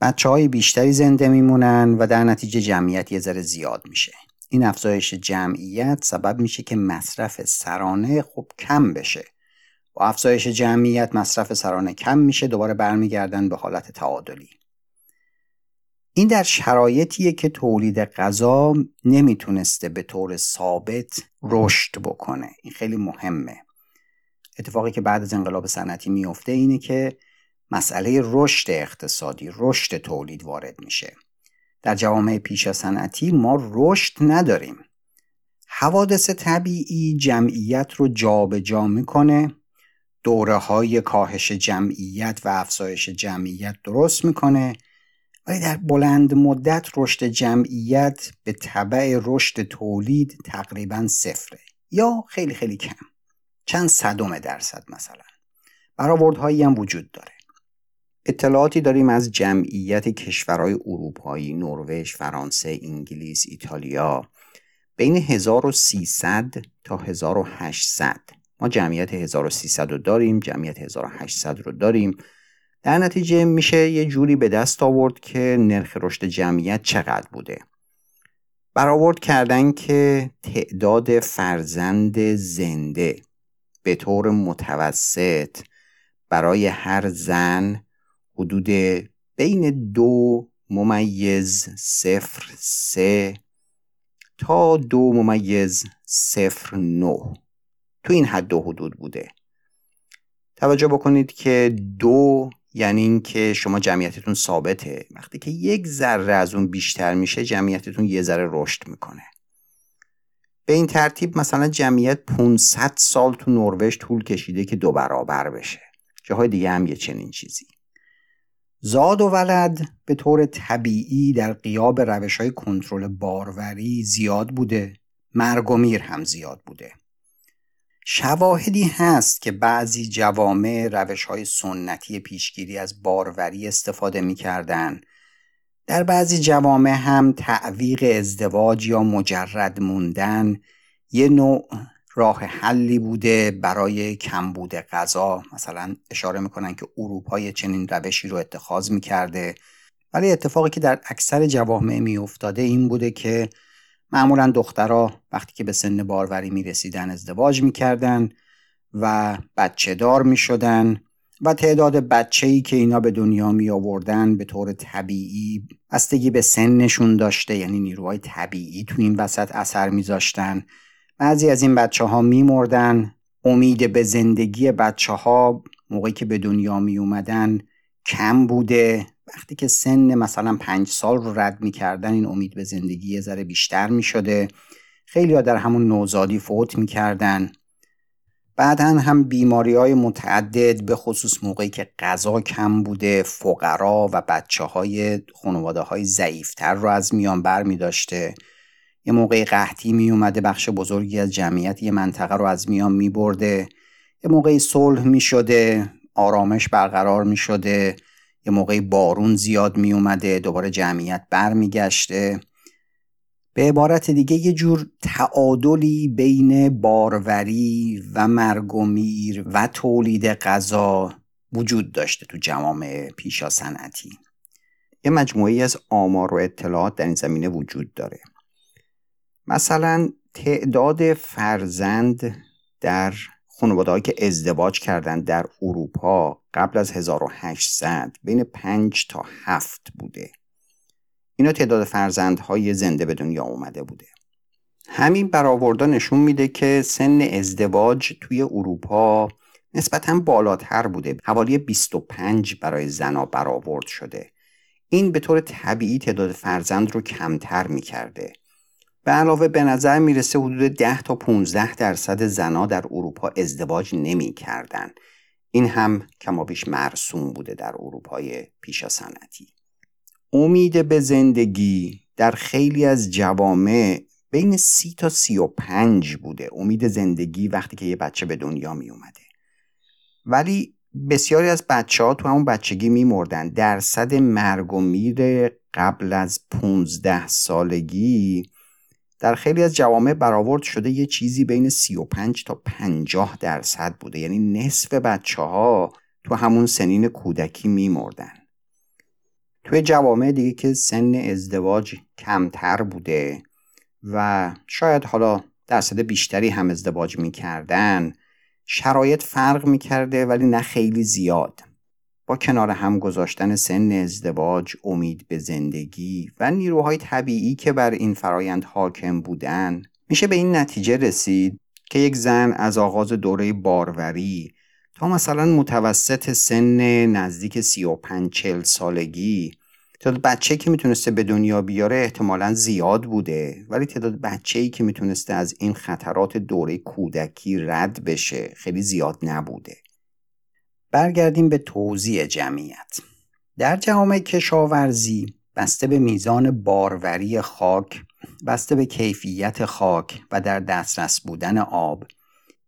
بچه‌های بیشتری زنده میمونن و در نتیجه جمعیت یه ذره زیاد میشه. این افزایش جمعیت سبب میشه که مصرف سرانه خب کم بشه. با افزایش جمعیت مصرف سرانه کم میشه، دوباره برمیگردن به حالت تعادلی. این در شرایطیه که تولید غذا نمیتونسته به طور ثابت رشد بکنه. این خیلی مهمه. اتفاقی که بعد از انقلاب صنعتی میفته اینه که مسئله رشد اقتصادی، رشد تولید وارد میشه. در جوامع پیش از صنعتی ما رشد نداریم. حوادث طبیعی جمعیت رو جابجا میکنه، دوره‌های کاهش جمعیت و افزایش جمعیت درست میکنه، ولی در بلند مدت رشد جمعیت به تبع رشد تولید تقریبا صفره یا خیلی خیلی کم، چند صدم درصد مثلا. برآوردهایی هم وجود داره. اطلاعاتی داریم از جمعیت کشورهای اروپایی، نروژ، فرانسه، انگلیس، ایتالیا. بین هزار و سیصد تا هزار و هشتصد ما جمعیت هزار و سیصد رو داریم، جمعیت هزار و هشتصد رو داریم. در نتیجه میشه یه جوری به دست آورد که نرخ رشد جمعیت چقدر بوده. برآورد کردن که تعداد فرزند زنده به طور متوسط برای هر زن حدود بین دو ممیز صفر سه تا دو ممیز صفر نه تو این حد دو حدود بوده. توجه بکنید که دو یعنی این که شما جمعیتتون ثابته، وقتی که یک ذره از اون بیشتر میشه جمعیتتون یه ذره رشد میکنه. به این ترتیب مثلا جمعیت پانصد سال تو نروژ طول کشیده که دو برابر بشه. جاهای دیگه هم یه چنین چیزی. زاد و ولد به طور طبیعی در غیاب روش‌های کنترل باروری زیاد بوده، مرگ و میر هم زیاد بوده. شواهدی هست که بعضی جوامع روش‌های سنتی پیشگیری از باروری استفاده می‌کردند. در بعضی جوامع هم تعویق ازدواج یا مجرد موندن یه نوع راه حلی بوده برای کمبود غذا. مثلا اشاره میکنن که اروپا یه چنین روشی رو اتخاذ میکرده، ولی اتفاقی که در اکثر جوامع میافتاده این بوده که معمولا دخترها وقتی که به سن باروری میرسیدن ازدواج میکردن و بچه دار میشدن و تعداد بچه‌ای که اینا به دنیا می آوردن به طور طبیعی بستگی به سنشون داشته، یعنی نیروهای طبیعی تو این وسط اثر میذاشتن. بعضی از این بچه ها می مردن. امید به زندگی بچه ها موقعی که به دنیا می اومدن کم بوده. وقتی که سن مثلا پنج سال رو رد می کردن این امید به زندگی یه ذره بیشتر می شده. خیلی ها در همون نوزادی فوت می کردن. بعدا هم بیماری های متعدد به خصوص موقعی که غذا کم بوده فقرا و بچه های خانواده های ضعیفتر رو از میان بر می داشته. یه موقع قحطی می اومده بخش بزرگی از جمعیت یه منطقه رو از میان می برده. یه موقع صلح می شده، آرامش برقرار می شده. یه موقع بارون زیاد می اومده، دوباره جمعیت بر می گشته. به عبارت دیگه یه جور تعادلی بین باروری و مرگ و میر و تولید غذا وجود داشته تو جوامع پیشا صنعتی. یه مجموعه‌ای از آمار و اطلاعات در این زمینه وجود داره. مثلا تعداد فرزند در خانواده‌هایی که ازدواج کردند در اروپا قبل از هزار و هشتصد بین پنج تا هفت بوده. اینا تعداد فرزندهای زنده به دنیا اومده بوده. همین برآوردا نشون میده که سن ازدواج توی اروپا نسبتاً بالاتر بوده. حوالی بیست و پنج برای زن‌ها برآورد شده. این به طور طبیعی تعداد فرزند رو کمتر میکرده. به علاوه به نظر میرسه حدود ده تا پانزده درصد زن‌ها در اروپا ازدواج نمیکردن. این هم کمابیش مرسوم بوده در اروپای پیشا صنعتی. امید به زندگی در خیلی از جوامع بین سی تا سی و پنج بوده. امید زندگی وقتی که یه بچه به دنیا می اومده. ولی بسیاری از بچه ها تو همون بچگی می مردن. درصد مرگ و میر قبل از پانزده سالگی در خیلی از جوامع برآورد شده یه چیزی بین سی و پنج تا پنجاه درصد بوده. یعنی نصف بچه ها تو همون سنین کودکی می مردن. توی جوامع دیگه که سن ازدواج کمتر بوده و شاید حالا درصد بیشتری هم ازدواج میکردن شرایط فرق میکرده، ولی نه خیلی زیاد. با کنار هم گذاشتن سن ازدواج، امید به زندگی و نیروهای طبیعی که بر این فرایند حاکم بودن میشه به این نتیجه رسید که یک زن از آغاز دوره باروری تا مثلا متوسط سن نزدیک سی و پنج چهل سالگی تعداد بچه‌ای که میتونسته به دنیا بیاره احتمالاً زیاد بوده، ولی تعداد بچه‌ای که میتونسته از این خطرات دوره کودکی رد بشه خیلی زیاد نبوده. برگردیم به توزیع جمعیت. در جامعه کشاورزی بسته به میزان باروری خاک، بسته به کیفیت خاک و در دسترس بودن آب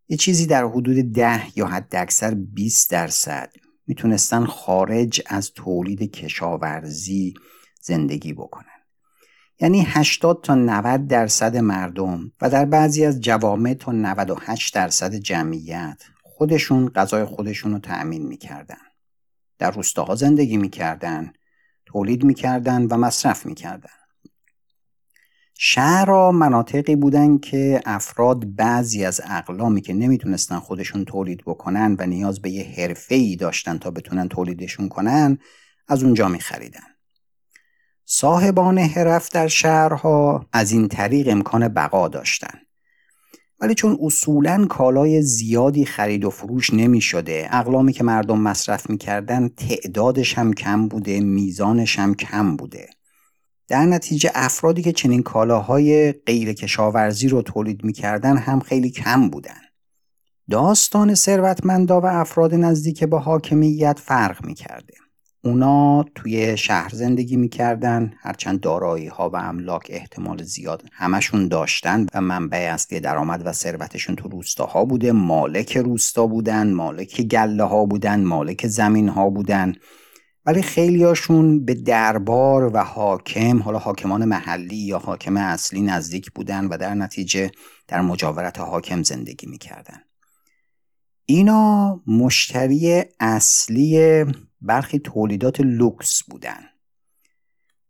یه چیزی در حدود ده یا حداکثر بیست درصد میتونستن خارج از تولید کشاورزی زندگی بکنن. یعنی هشتاد تا نود درصد مردم و در بعضی از جوامع تا نود و هشت درصد جمعیت خودشون غذای خودشون رو تأمین میکردن. در روستاها زندگی می‌کردند، تولید می‌کردند و مصرف می‌کردند. شهرها مناطقی بودند که افراد بعضی از اقلامی که نمیتونستن خودشون تولید بکنن و نیاز به یه حرفه‌ای داشتن تا بتونن تولیدشون کنن، از اونجا می‌خریدن. صاحبان حرف در شهرها از این طریق امکان بقا داشتن. ولی چون اصولاً کالای زیادی خرید و فروش نمی شده، اقلامی که مردم مصرف می کردن تعدادش هم کم بوده، میزانش هم کم بوده. در نتیجه افرادی که چنین کالاهای غیر کشاورزی رو تولید می کردن هم خیلی کم بودن. داستان ثروتمندا و افراد نزدیک به حاکمیت فرق می کرده. اونا توی شهر زندگی میکردن، هرچند دارایی ها و املاک احتمال زیاد همشون داشتن و منبع اصلی درآمد و ثروتشون تو روستاها بوده، مالک روستا بودن، مالک گله ها بودن، مالک زمین ها بودن، ولی خیلیاشون به دربار و حاکم، حالا حاکمان محلی یا حاکم اصلی نزدیک بودن و در نتیجه در مجاورت حاکم زندگی میکردن. اینا مشتری اصلی برخی تولیدات لوکس بودن.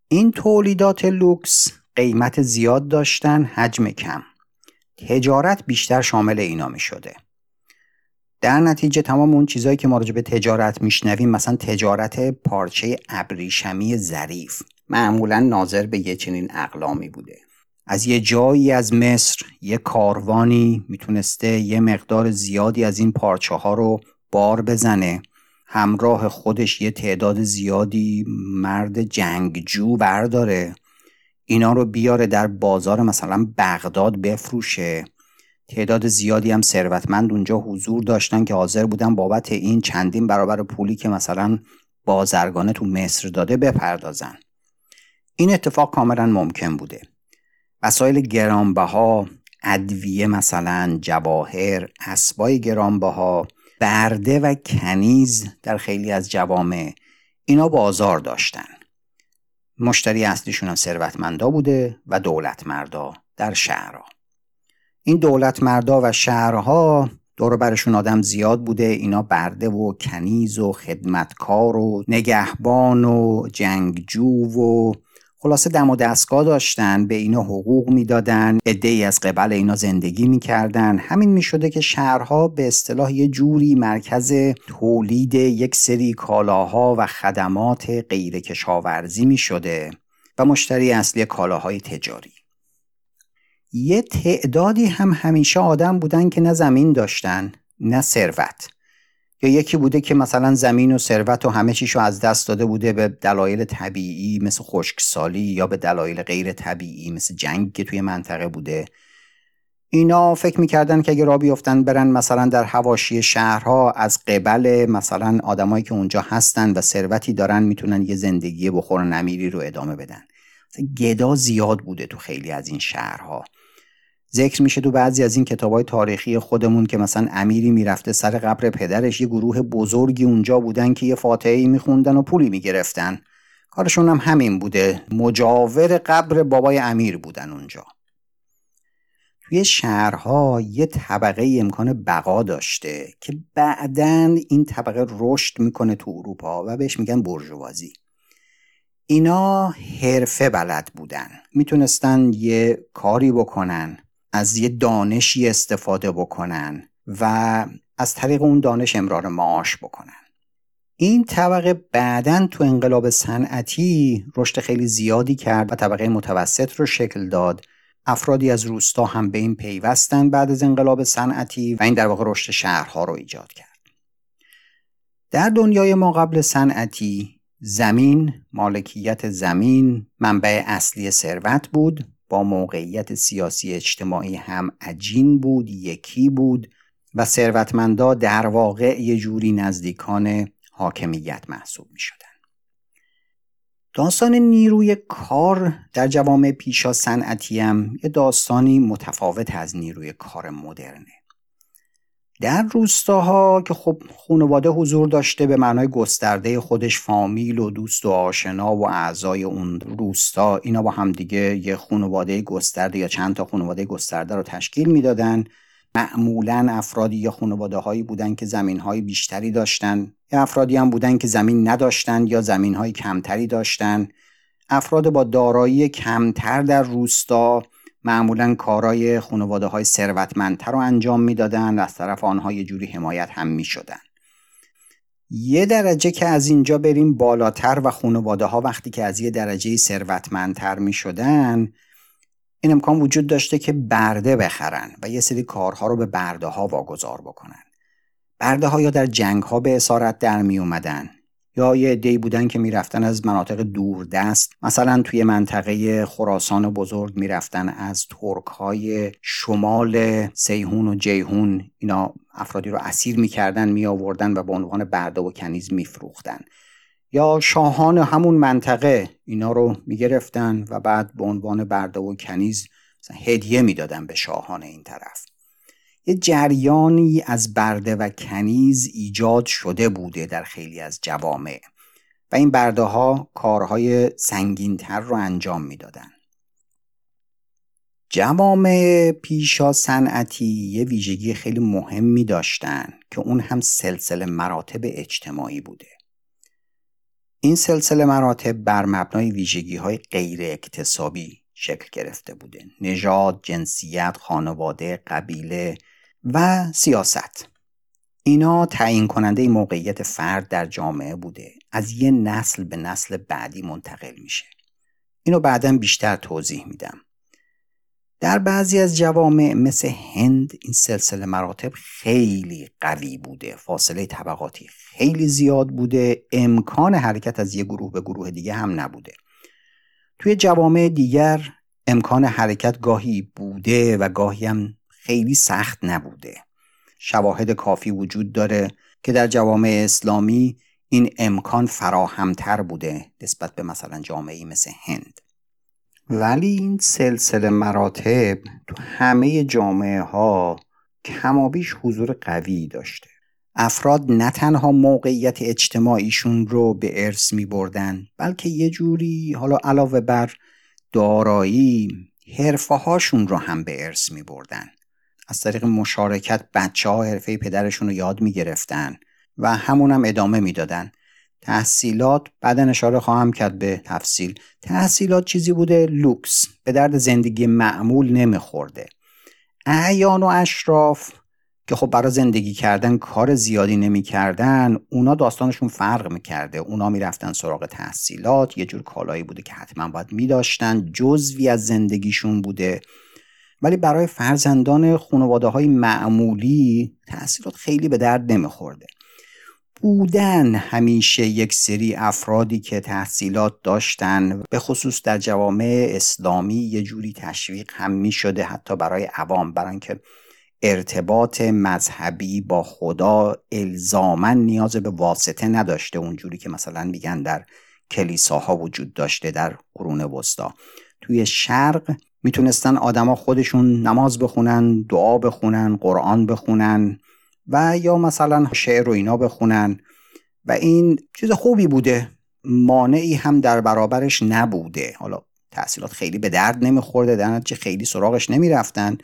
این تولیدات لوکس قیمت زیاد داشتن، حجم کم. تجارت بیشتر شامل اینا می شده. در نتیجه تمام اون چیزایی که ما راجع به تجارت میشنویم، مثلا تجارت پارچه ابریشمی ظریف، معمولا ناظر به یه چنین اقلامی بوده. از یه جایی از مصر یه کاروانی میتونسته یه مقدار زیادی از این پارچه ها رو بار بزنه، همراه خودش یه تعداد زیادی مرد جنگجو برداره، اینا رو بیاره در بازار مثلا بغداد بفروشه. تعداد زیادی هم ثروتمند اونجا حضور داشتن که حاضر بودن بابت این چندین برابر پولی که مثلا بازرگانه تو مصر داده بپردازن. این اتفاق کاملا ممکن بوده. وسایل گرانبها، ادویه مثلا جواهر، اسبای گرانبها، برده و کنیز در خیلی از جوامع، اینا بازار داشتن. مشتری اصلیشون هم ثروتمندا بوده و دولتمردا در شهرها. این دولتمردا و شهرها دور برشون آدم زیاد بوده، اینا برده و کنیز و خدمتکار و نگهبان و جنگجو و خلاصه دم و دستگاه داشتن، به اینا حقوق میدادن، عده‌ای از قبل اینا زندگی میکردن. همین میشده که شهرها به اصطلاح یه جوری مرکز تولید یک سری کالاها و خدمات غیر کشاورزی میشده و مشتری اصلی کالاهای تجاری. یه تعدادی هم همیشه آدم بودن که نه زمین داشتن نه ثروت، یا یکی بوده که مثلا زمین و ثروت و همه چیشو از دست داده بوده به دلایل طبیعی مثل خشکسالی یا به دلایل غیر طبیعی مثل جنگی که توی منطقه بوده. اینا فکر میکردن که اگه راه بیافتن برن مثلا در حواشی شهرها از قبل مثلا آدمایی که اونجا هستن و ثروتی دارن میتونن یه زندگی بخور و نمیری رو ادامه بدن. مثلا گدا زیاد بوده تو خیلی از این شهرها. ذکر میشه تو بعضی از این کتابای تاریخی خودمون که مثلا امیری میرفته سر قبر پدرش، یه گروه بزرگی اونجا بودن که یه فاتحه‌ای میخوندن و پولی میگرفتن. کارشون هم همین بوده، مجاور قبر بابای امیر بودن اونجا. توی شهرها یه طبقه امکان بقا داشته که بعدن این طبقه رشد میکنه تو اروپا و بهش میگن بورژوازی. اینا حرفه بلد بودن، میتونستن یه کاری بکنن، از یه دانشی استفاده بکنن و از طریق اون دانش امرار معاش بکنن. این طبقه بعداً تو انقلاب صنعتی رشد خیلی زیادی کرد و طبقه متوسط رو شکل داد. افرادی از روستا هم به این پیوستن بعد از انقلاب صنعتی و این در واقع رشد شهرها رو ایجاد کرد. در دنیای ما قبل صنعتی زمین، مالکیت زمین منبع اصلی ثروت بود، با موقعیت سیاسی اجتماعی هم عجین بود، یکی بود و ثروتمندا در واقع یه جوری نزدیکان حاکمیت محسوب می شدن. داستان نیروی کار در جوامع پیشا صنعتی هم یه داستانی متفاوت از نیروی کار مدرنه. در روستاها که خب خانواده حضور داشته به معنای گسترده خودش، فامیل و دوست و آشنا و اعضای اون روستا، اینا با هم دیگه یه خانواده گسترده یا چند تا خانواده گسترده رو تشکیل میدادن معمولاً افرادی یا خانواده‌هایی بودن که زمین‌های بیشتری داشتن، یا افرادی هم بودن که زمین نداشتن یا زمین‌های کمتری داشتن. افراد با دارایی کمتر در روستا معمولاً کارهای خانواده‌های ثروتمندتر رو انجام می‌دادن و از طرف آنها یه جوری حمایت هم می‌شدن. یه درجه که از اینجا بریم بالاتر و خانواده‌ها وقتی که از یه درجه ثروتمندتر می‌شدن، این امکان وجود داشته که برده بخرن و یه سری کارها رو به برده ها واگذار بکنن. برده ها یا در جنگ ها به اسارت در می اومدن یا یه عده‌ای بودن که می رفتن از مناطق دوردست، مثلا توی منطقه خراسان بزرگ می رفتن از ترک های شمال سیهون و جیهون، اینا افرادی رو اسیر می کردن می آوردن و به عنوان برده و کنیز می فروختن. یا شاهان همون منطقه اینا رو میگرفتن و بعد به عنوان برده و کنیز هدیه میدادن به شاهان این طرف. یه جریانی از برده و کنیز ایجاد شده بوده در خیلی از جوامع و این برده ها کارهای سنگین‌تر رو انجام میدادن. جوامع پیشا صنعتی یه ویژگی خیلی مهمی داشتن که اون هم سلسله مراتب اجتماعی بوده. این سلسله مراتب بر مبنای ویژگی‌های غیر اکتسابی شکل گرفته بوده: نژاد، جنسیت، خانواده، قبیله و سیاست. اینا تعیین کننده موقعیت فرد در جامعه بوده، از یه نسل به نسل بعدی منتقل میشه. اینو بعداً بیشتر توضیح میدم. در بعضی از جوامع مثل هند این سلسله مراتب خیلی قوی بوده، فاصله طبقاتی خیلی زیاد بوده، امکان حرکت از یک گروه به گروه دیگه هم نبوده. توی جوامع دیگر امکان حرکت گاهی بوده و گاهی هم خیلی سخت نبوده. شواهد کافی وجود داره که در جوامع اسلامی این امکان فراهمتر بوده نسبت به مثلا جامعه‌ای مثل هند. ولی این سلسله مراتب تو همه جامعه ها کمابیش حضور قوی داشته. افراد نه تنها موقعیت اجتماعیشون رو به ارث می بردن، بلکه یه جوری حالا علاوه بر دارایی حرفه هاشون رو هم به ارث می بردن. از طریق مشارکت بچه ها حرفه پدرشون رو یاد می گرفتن و همون هم ادامه می دادن. تحصیلات، بعدن اشاره خواهم کرد به تفصیل، تحصیلات چیزی بوده لوکس، به درد زندگی معمول نمیخورده. اعیان و اشراف که خب برای زندگی کردن کار زیادی نمیکردن، اونا داستانشون فرق میکرده. اونا میرفتن سراغ تحصیلات، یه جور کالایی بوده که حتما باید میداشتن، جزوی از زندگیشون بوده. ولی برای فرزندان خانواده‌های معمولی تحصیلات خیلی به درد نمیخورده. بودن همیشه یک سری افرادی که تحصیلات داشتن، به خصوص در جوامع اسلامی یه جوری تشویق هم می شده حتی برای عوام، برای اینکه ارتباط مذهبی با خدا الزاماً نیاز به واسطه نداشته اونجوری که مثلا میگن در کلیساها وجود داشته در قرون وسطا. توی شرق میتونستن آدما خودشون نماز بخونن، دعا بخونن، قرآن بخونن و یا مثلا شعر رو اینا بخونن و این چیز خوبی بوده، مانعی هم در برابرش نبوده. حالا تحصیلات خیلی به درد نمیخورده، در نتیجه خیلی سراغش نمیرفتن،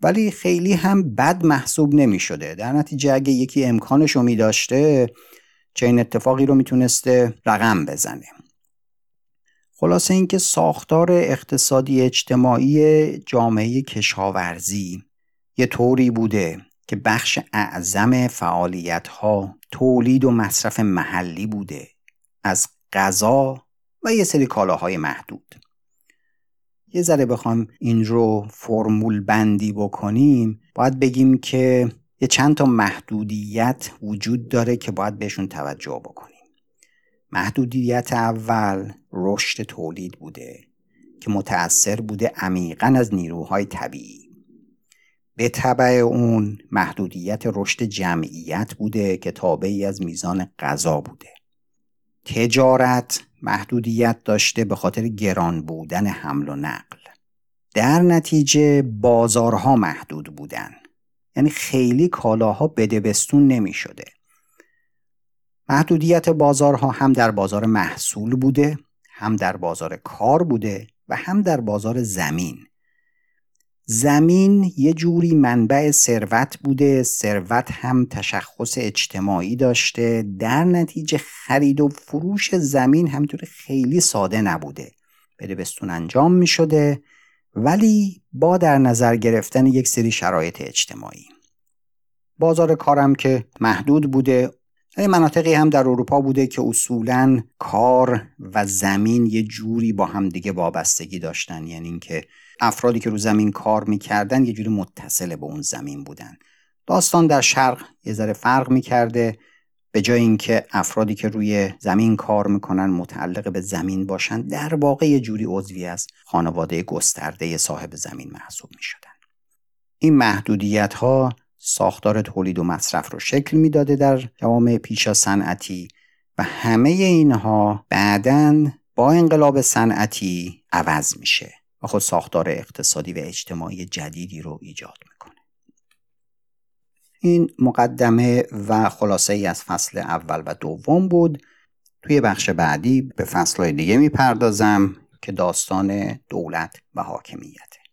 ولی خیلی هم بد محسوب نمیشده. در نتیجه اگه یکی امکانش رو میداشته چه این اتفاقی رو میتونسته رقم بزنه. خلاصه اینکه ساختار اقتصادی اجتماعی جامعه کشاورزی یه طوری بوده که بخش اعظم فعالیت‌ها تولید و مصرف محلی بوده از غذا و یه سری کالاهای محدود. یه ذره بخوام این رو فرمول بندی بکنیم، باید بگیم که یه چند تا محدودیت وجود داره که باید بهشون توجه بکنیم. محدودیت اول رشد تولید بوده که متأثر بوده عمیقاً از نیروهای طبیعی. به تبع اون محدودیت رشد جمعیت بوده که تابعی از میزان غذا بوده. تجارت محدودیت داشته به خاطر گران بودن حمل و نقل. در نتیجه بازارها محدود بودن، یعنی خیلی کالاها بدبستون نمی شده. محدودیت بازارها هم در بازار محصول بوده، هم در بازار کار بوده و هم در بازار زمین. زمین یه جوری منبع ثروت بوده، ثروت هم تشخص اجتماعی داشته، در نتیجه خرید و فروش زمین همینطور خیلی ساده نبوده، بدبستون انجام می شده ولی با در نظر گرفتن یک سری شرایط اجتماعی. بازار کارم که محدود بوده، مناطقی هم در اروپا بوده که اصولاً کار و زمین یه جوری با هم دیگه وابستگی داشتن، یعنی اینکه افرادی که رو زمین کار میکردن یه جوری متصل به اون زمین بودن. داستان در شرق یه ذره فرق میکرده، به جای اینکه افرادی که روی زمین کار میکنن متعلق به زمین باشن، در واقع یه جوری عضوی از خانواده گسترده صاحب زمین محسوب میشدن. این محدودیت ها ساختار تولید و مصرف رو شکل میداده در جوامع پیشا صنعتی و همه اینها بعداً با انقلاب صنعتی عوض میشه و خود ساختار اقتصادی و اجتماعی جدیدی رو ایجاد میکنه. این مقدمه و خلاصه ای از فصل اول و دوم بود. توی بخش بعدی به فصلهای دیگه میپردازم که داستان دولت و حاکمیته.